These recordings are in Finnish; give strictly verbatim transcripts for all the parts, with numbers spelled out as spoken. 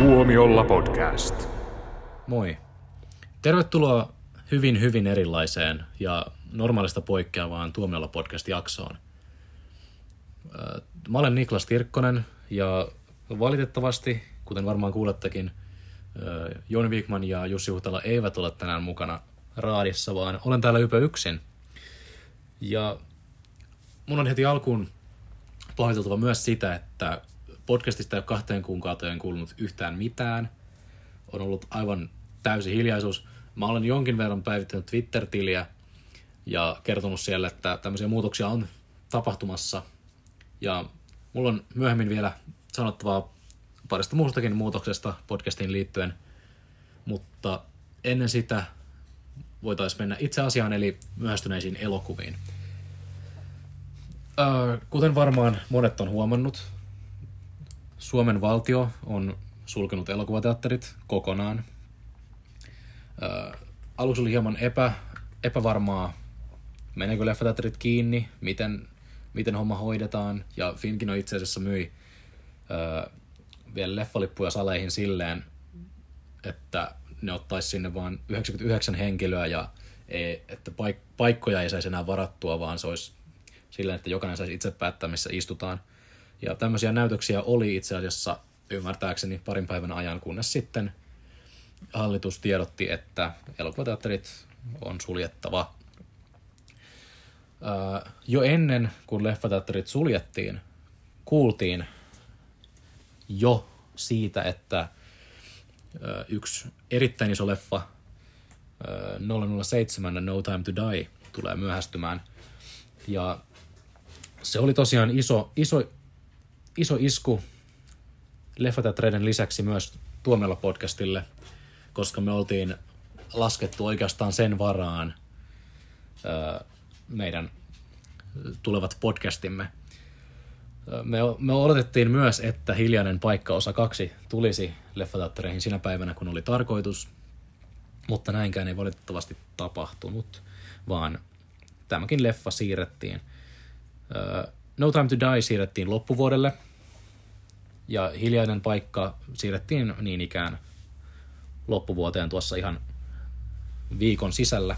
Tuomiolla podcast. Moi. Tervetuloa hyvin hyvin erilaiseen ja normaalista poikkeavaan Tuomiolla podcast jaksoon. Mä olen Niklas Tirkkonen ja valitettavasti, kuten varmaan kuulettekin, Joni Wikman ja Jussi Huhtala eivät ole tänään mukana raadissa, vaan olen täällä ypä yksin. Ja mun on heti alkuun pahoiteltava myös sitä, että podcastista ei ole kahteen kuukauteen kuulunut yhtään mitään. On ollut aivan täysi hiljaisuus. Mä olen jonkin verran päivittänyt Twitter-tiliä ja kertonut siellä, että tämmöisiä muutoksia on tapahtumassa. Ja mulla on myöhemmin vielä sanottavaa parista muustakin muutoksesta podcastiin liittyen. Mutta ennen sitä voitaisiin mennä itse asiaan, eli myöhästyneisiin elokuviin. Kuten varmaan monet on huomannut, Suomen valtio on sulkenut elokuvateatterit kokonaan. Ää, aluksi oli hieman epä, epävarmaa, meneekö leffateatterit kiinni, miten, miten homma hoidetaan. Ja Finkino itse asiassa myi ää, vielä leffalippuja saleihin silleen, että ne ottaisi sinne vain yhdeksänkymmentäyhdeksän henkilöä ja ei, että paik- paikkoja ei saisi enää varattua, vaan se olisi silleen, että jokainen saisi itse päättää, missä istutaan. Ja tämmöisiä näytöksiä oli itse asiassa ymmärtääkseni parin päivän ajan, kunnes sitten hallitus tiedotti, että elokuvateatterit on suljettava. Öö, jo ennen kuin leffateatterit suljettiin, kuultiin jo siitä, että öö, yksi erittäin iso leffa, öö, nolla nolla seitsemän No Time to Die, tulee myöhästymään. Ja se oli tosiaan iso... iso Iso isku leffateattereiden lisäksi myös Tuomiolla podcastille, koska me oltiin laskettu oikeastaan sen varaan öö, meidän tulevat podcastimme. Me, me oletettiin myös, että Hiljainen paikka osa kaksi tulisi leffateattereihin sinä päivänä, kun oli tarkoitus, mutta näinkään ei valitettavasti tapahtunut, vaan tämäkin leffa siirrettiin. Öö, No Time to Die siirrettiin loppuvuodelle ja Hiljainen paikka siirrettiin niin ikään loppuvuoteen tuossa ihan viikon sisällä.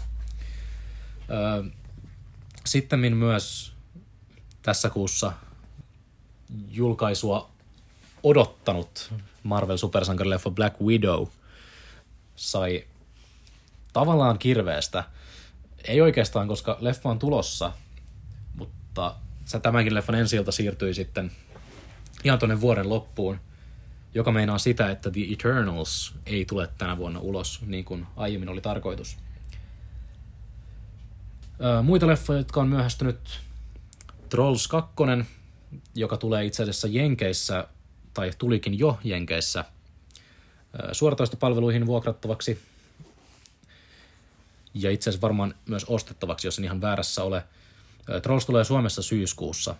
Sittemmin myös tässä kuussa julkaisua odottanut Marvel-supersankarileffa Black Widow sai tavallaan kirveestä. Ei oikeastaan, koska leffa on tulossa, mutta tämänkin leffan ensi-ilta siirtyi sitten ihan tuonne vuoden loppuun, joka meinaa sitä, että The Eternals ei tule tänä vuonna ulos, niin kuin aiemmin oli tarkoitus. Muita leffoja, jotka on myöhästynyt, Trolls kaksi, joka tulee itse asiassa Jenkeissä, tai tulikin jo Jenkeissä, suoratoistopalveluihin vuokrattavaksi, ja itse asiassa varmaan myös ostettavaksi, jos en ihan väärässä ole. Trolls tulee Suomessa syyskuussa.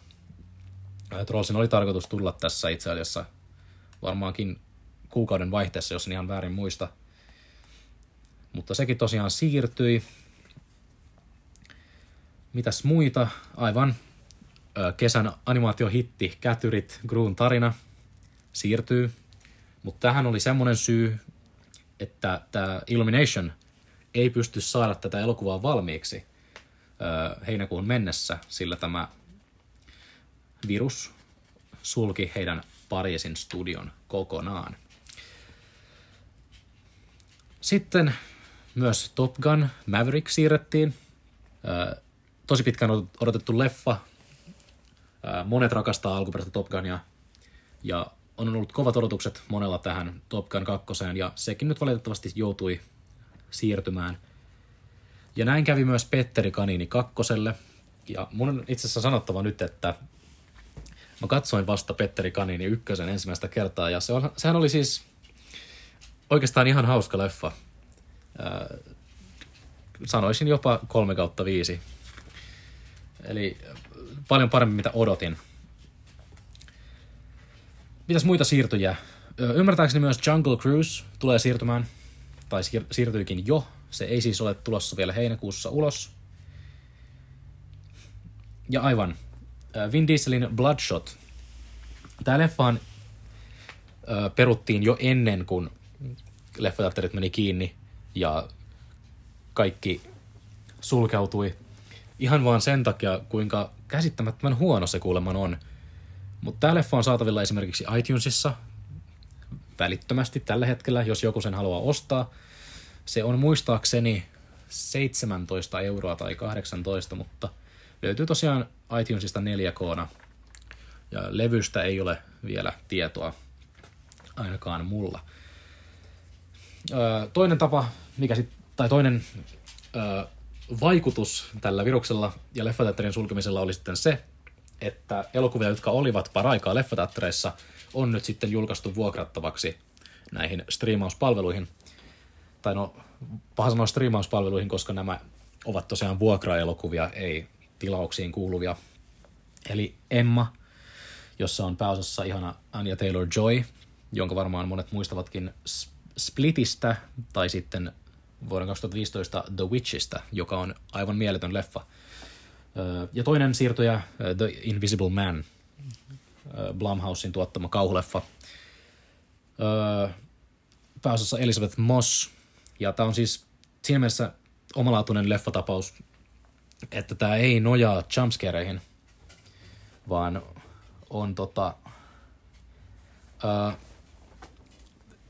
Trollsin oli tarkoitus tulla tässä itse asiassa varmaankin kuukauden vaihteessa, jos en ihan väärin muista. Mutta sekin tosiaan siirtyi. Mitäs muita? Aivan kesän animaatiohitti Kätyrit, Grun tarina siirtyy. Mutta tähän oli semmoinen syy, että tämä Illumination ei pysty saada tätä elokuvaa valmiiksi heinäkuun mennessä, sillä tämä virus sulki heidän Pariisin studion kokonaan. Sitten myös Top Gun Maverick siirrettiin. Tosi pitkään odotettu leffa. Monet rakastaa alkuperäistä Top Gunia ja on ollut kovat odotukset monella tähän Top Gun kaksi, ja sekin nyt valitettavasti joutui siirtymään. Ja näin kävi myös Petteri Kanini kakkoselle. Ja mun on itse asiassa sanottava nyt, että mä katsoin vasta Petteri Kanini ykkösen ensimmäistä kertaa. Ja se on, sehän oli siis oikeastaan ihan hauska leffa. Äh, sanoisin jopa kolme kautta viisi. Eli paljon paremmin mitä odotin. Mitäs muita siirtyjä? Ymmärtääkseni myös Jungle Cruise tulee siirtymään. Tai siir- siirtyikin jo. Se ei siis ole tulossa vielä heinäkuussa ulos. Ja aivan, Vin Dieselin Bloodshot. Tämä leffa on ö, peruttiin jo ennen kuin leffateatterit meni kiinni ja kaikki sulkeutui. Ihan vaan sen takia, kuinka käsittämättömän huono se kuuleman on. Mutta tämä leffa on saatavilla esimerkiksi iTunesissa välittömästi tällä hetkellä, jos joku sen haluaa ostaa. Se on muistaakseni seitsemäntoista euroa tai kahdeksantoista, mutta löytyy tosiaan iTunesista neljä K:na. Ja levystä ei ole vielä tietoa, ainakaan mulla. Öö, toinen tapa, mikä sit, tai toinen öö, vaikutus tällä viruksella ja leffateatterien sulkemisella oli sitten se, että elokuvia, jotka olivat paraikaa leffateattereissa, on nyt sitten julkaistu vuokrattavaksi näihin striimauspalveluihin. Tai no, paha sanoa striimauspalveluihin, koska nämä ovat tosiaan vuokraelokuvia, ei tilauksiin kuuluvia. Eli Emma, jossa on pääosassa ihana Anya Taylor-Joy, jonka varmaan monet muistavatkin Splitistä, tai sitten vuoden kaksituhattaviisitoista The Witchistä, joka on aivan mieletön leffa. Ja toinen siirtyjä, The Invisible Man, Blumhousen tuottama kauhuleffa. Pääosassa Elizabeth Moss, ja tämä on siis siinä mielessä omalaatuinen leffatapaus, että tämä ei nojaa jumpscareihin, vaan on tota, äh,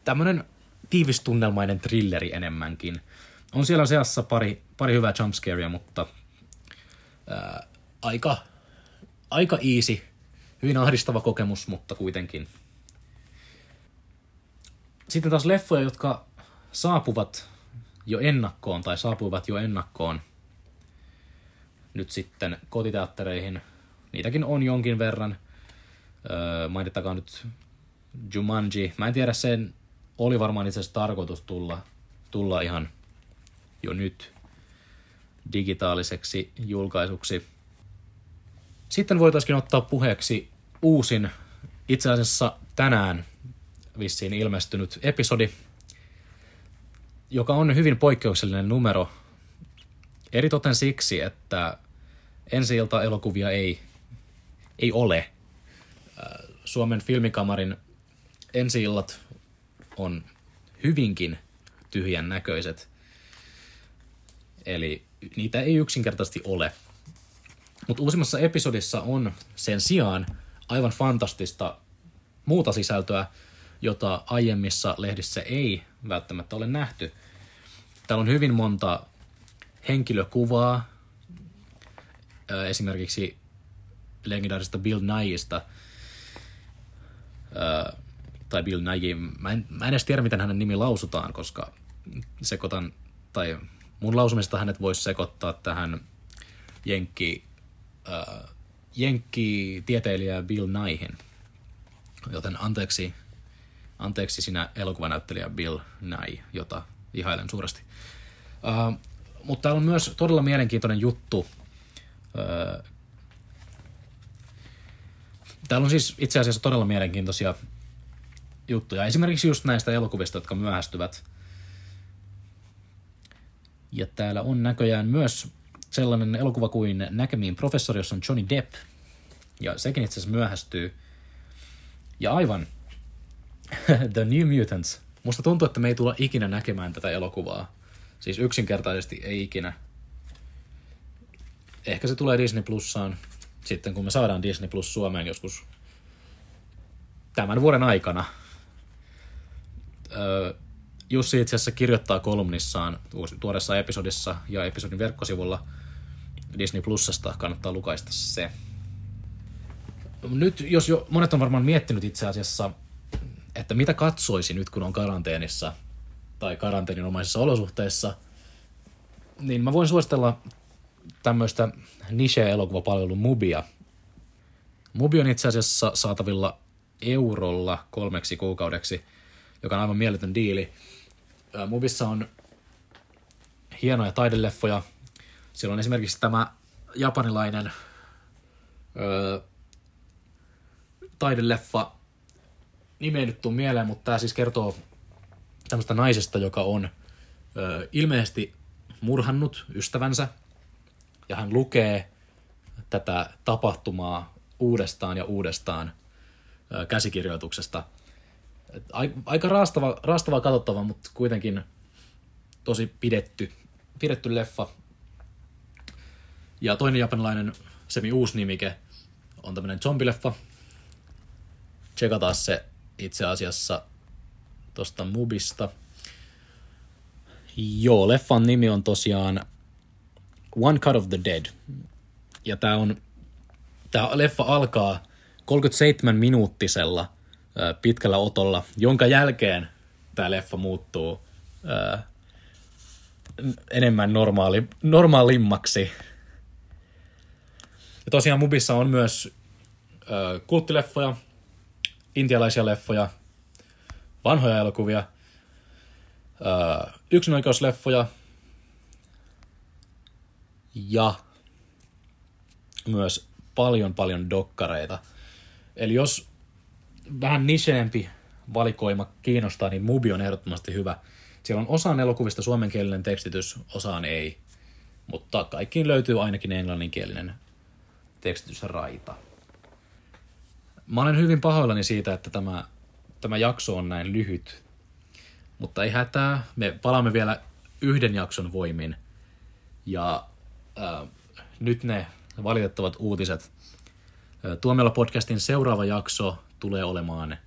tämmöinen tiivistunnelmainen thrilleri enemmänkin. On siellä seassa pari, pari hyvää jumpscarea, mutta äh, aika, aika easy, hyvin ahdistava kokemus, mutta kuitenkin. Sitten taas leffoja, jotka saapuvat jo ennakkoon tai saapuivat jo ennakkoon nyt sitten kotiteattereihin. Niitäkin on jonkin verran. Öö, mainittakaa nyt Jumanji. Mä en tiedä, sen oli varmaan itse asiassa tarkoitus tulla, tulla ihan jo nyt digitaaliseksi julkaisuksi. Sitten voitaisiin ottaa puheeksi uusin, itse asiassa tänään vissiin ilmestynyt episodi, joka on hyvin poikkeuksellinen numero. Eritoten siksi, että ensi-ilta-elokuvia ei, ei ole. Suomen filmikamarin ensi-illat on hyvinkin tyhjän näköiset. Eli niitä ei yksinkertaisesti ole. Mutta uusimmassa episodissa on sen sijaan aivan fantastista muuta sisältöä, jota aiemmissa lehdissä ei välttämättä ole nähty. Täällä on hyvin monta henkilökuvaa, esimerkiksi legendaarista Bill Nighystä, tai Bill Nighy, mä en, mä en edes tiedä, miten hänen nimi lausutaan, koska sekoitan, tai mun lausumista hänet voisi sekoittaa tähän jenkki, äh, jenkki-tieteilijä Bill Nighyn, joten anteeksi, Anteeksi sinä elokuvanäyttelijä Bill Nighy, jota ihailen suuresti. Uh, mutta täällä on myös todella mielenkiintoinen juttu. Uh, täällä on siis itse asiassa todella mielenkiintoisia juttuja. Esimerkiksi just näistä elokuvista, jotka myöhästyvät. Ja täällä on näköjään myös sellainen elokuva kuin Näkemiin professori, jossa on Johnny Depp. Ja sekin itse asiassa myöhästyy. Ja aivan The New Mutants. Musta tuntuu, että me ei tulla ikinä näkemään tätä elokuvaa. Siis yksinkertaisesti ei ikinä. Ehkä se tulee Disney Plussaan sitten, kun me saadaan Disney Plus Suomeen joskus tämän vuoden aikana. Jussi itse asiassa kirjoittaa kolumnissaan tuoreessa episodissa ja episodin verkkosivulla Disney Plusasta. Kannattaa lukaista se. Nyt, jos jo monet on varmaan miettinyt itse asiassa, että mitä katsoisi nyt, kun on karanteenissa tai karanteeninomaisissa olosuhteissa, niin mä voin suositella tämmöistä niche-elokuvapalvelun Mubia. Mubi on itse asiassa saatavilla eurolla kolmeksi kuukaudeksi, joka on aivan mieletön diili. Mubissa on hienoja taideleffoja. Siellä on esimerkiksi tämä japanilainen öö, taideleffa, nimi ei nyt tule mieleen, mutta tämä siis kertoo tämmöistä naisesta, joka on ö, ilmeisesti murhannut ystävänsä, ja hän lukee tätä tapahtumaa uudestaan ja uudestaan ö, käsikirjoituksesta. Aika raastava, raastava katsottava, mutta kuitenkin tosi pidetty, pidetty leffa. Ja toinen japanilainen semi-uusi nimike on tämmöinen zombileffa. Tsekataan se itse asiassa tosta Mubista. Joo, leffan nimi on tosiaan One Cut of the Dead. Ja tää on, tää leffa alkaa kolmekymmentäseitsemän minuuttisella äh, pitkällä otolla, jonka jälkeen tää leffa muuttuu äh, enemmän normaali, normaalimmaksi. Ja tosiaan Mubissa on myös äh, kulttileffoja, intialaisia leffoja, vanhoja elokuvia, äh, yksinoikeusleffoja ja myös paljon paljon dokkareita. Eli jos vähän nicheempi valikoima kiinnostaa, niin Mubi on ehdottomasti hyvä. Siellä on osaan elokuvista suomenkielinen tekstitys, osaan ei, mutta kaikkiin löytyy ainakin englanninkielinen tekstitysraita. Mä olen hyvin pahoillani siitä, että tämä, tämä jakso on näin lyhyt, mutta ei hätää. Me palaamme vielä yhden jakson voimin ja äh, nyt ne valitettavat uutiset. Tuomiolla podcastin seuraava jakso tulee olemaan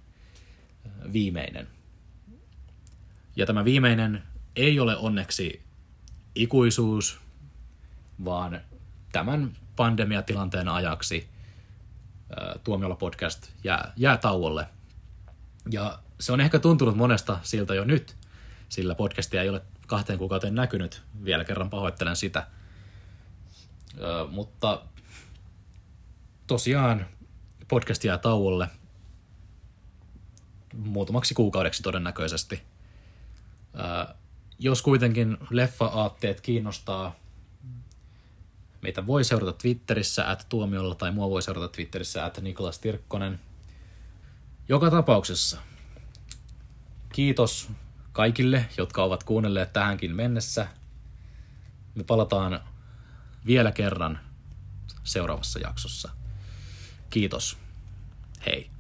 viimeinen. Ja tämä viimeinen ei ole onneksi ikuisuus, vaan tämän pandemiatilanteen ajaksi Tuomiolla podcast jää, jää tauolle. Ja se on ehkä tuntunut monesta siltä jo nyt, sillä podcastia ei ole kahteen kuukauteen näkynyt. Vielä kerran pahoittelen sitä. Ö, mutta tosiaan podcast jää tauolle muutamaksi kuukaudeksi todennäköisesti. Ö, jos kuitenkin leffa-aatteet kiinnostaa, meitä voi seurata Twitterissä at Tuomiolla tai mua voi seurata Twitterissä at Niklas Tirkkonen. Joka tapauksessa kiitos kaikille, jotka ovat kuunnelleet tähänkin mennessä. Me palataan vielä kerran seuraavassa jaksossa. Kiitos. Hei.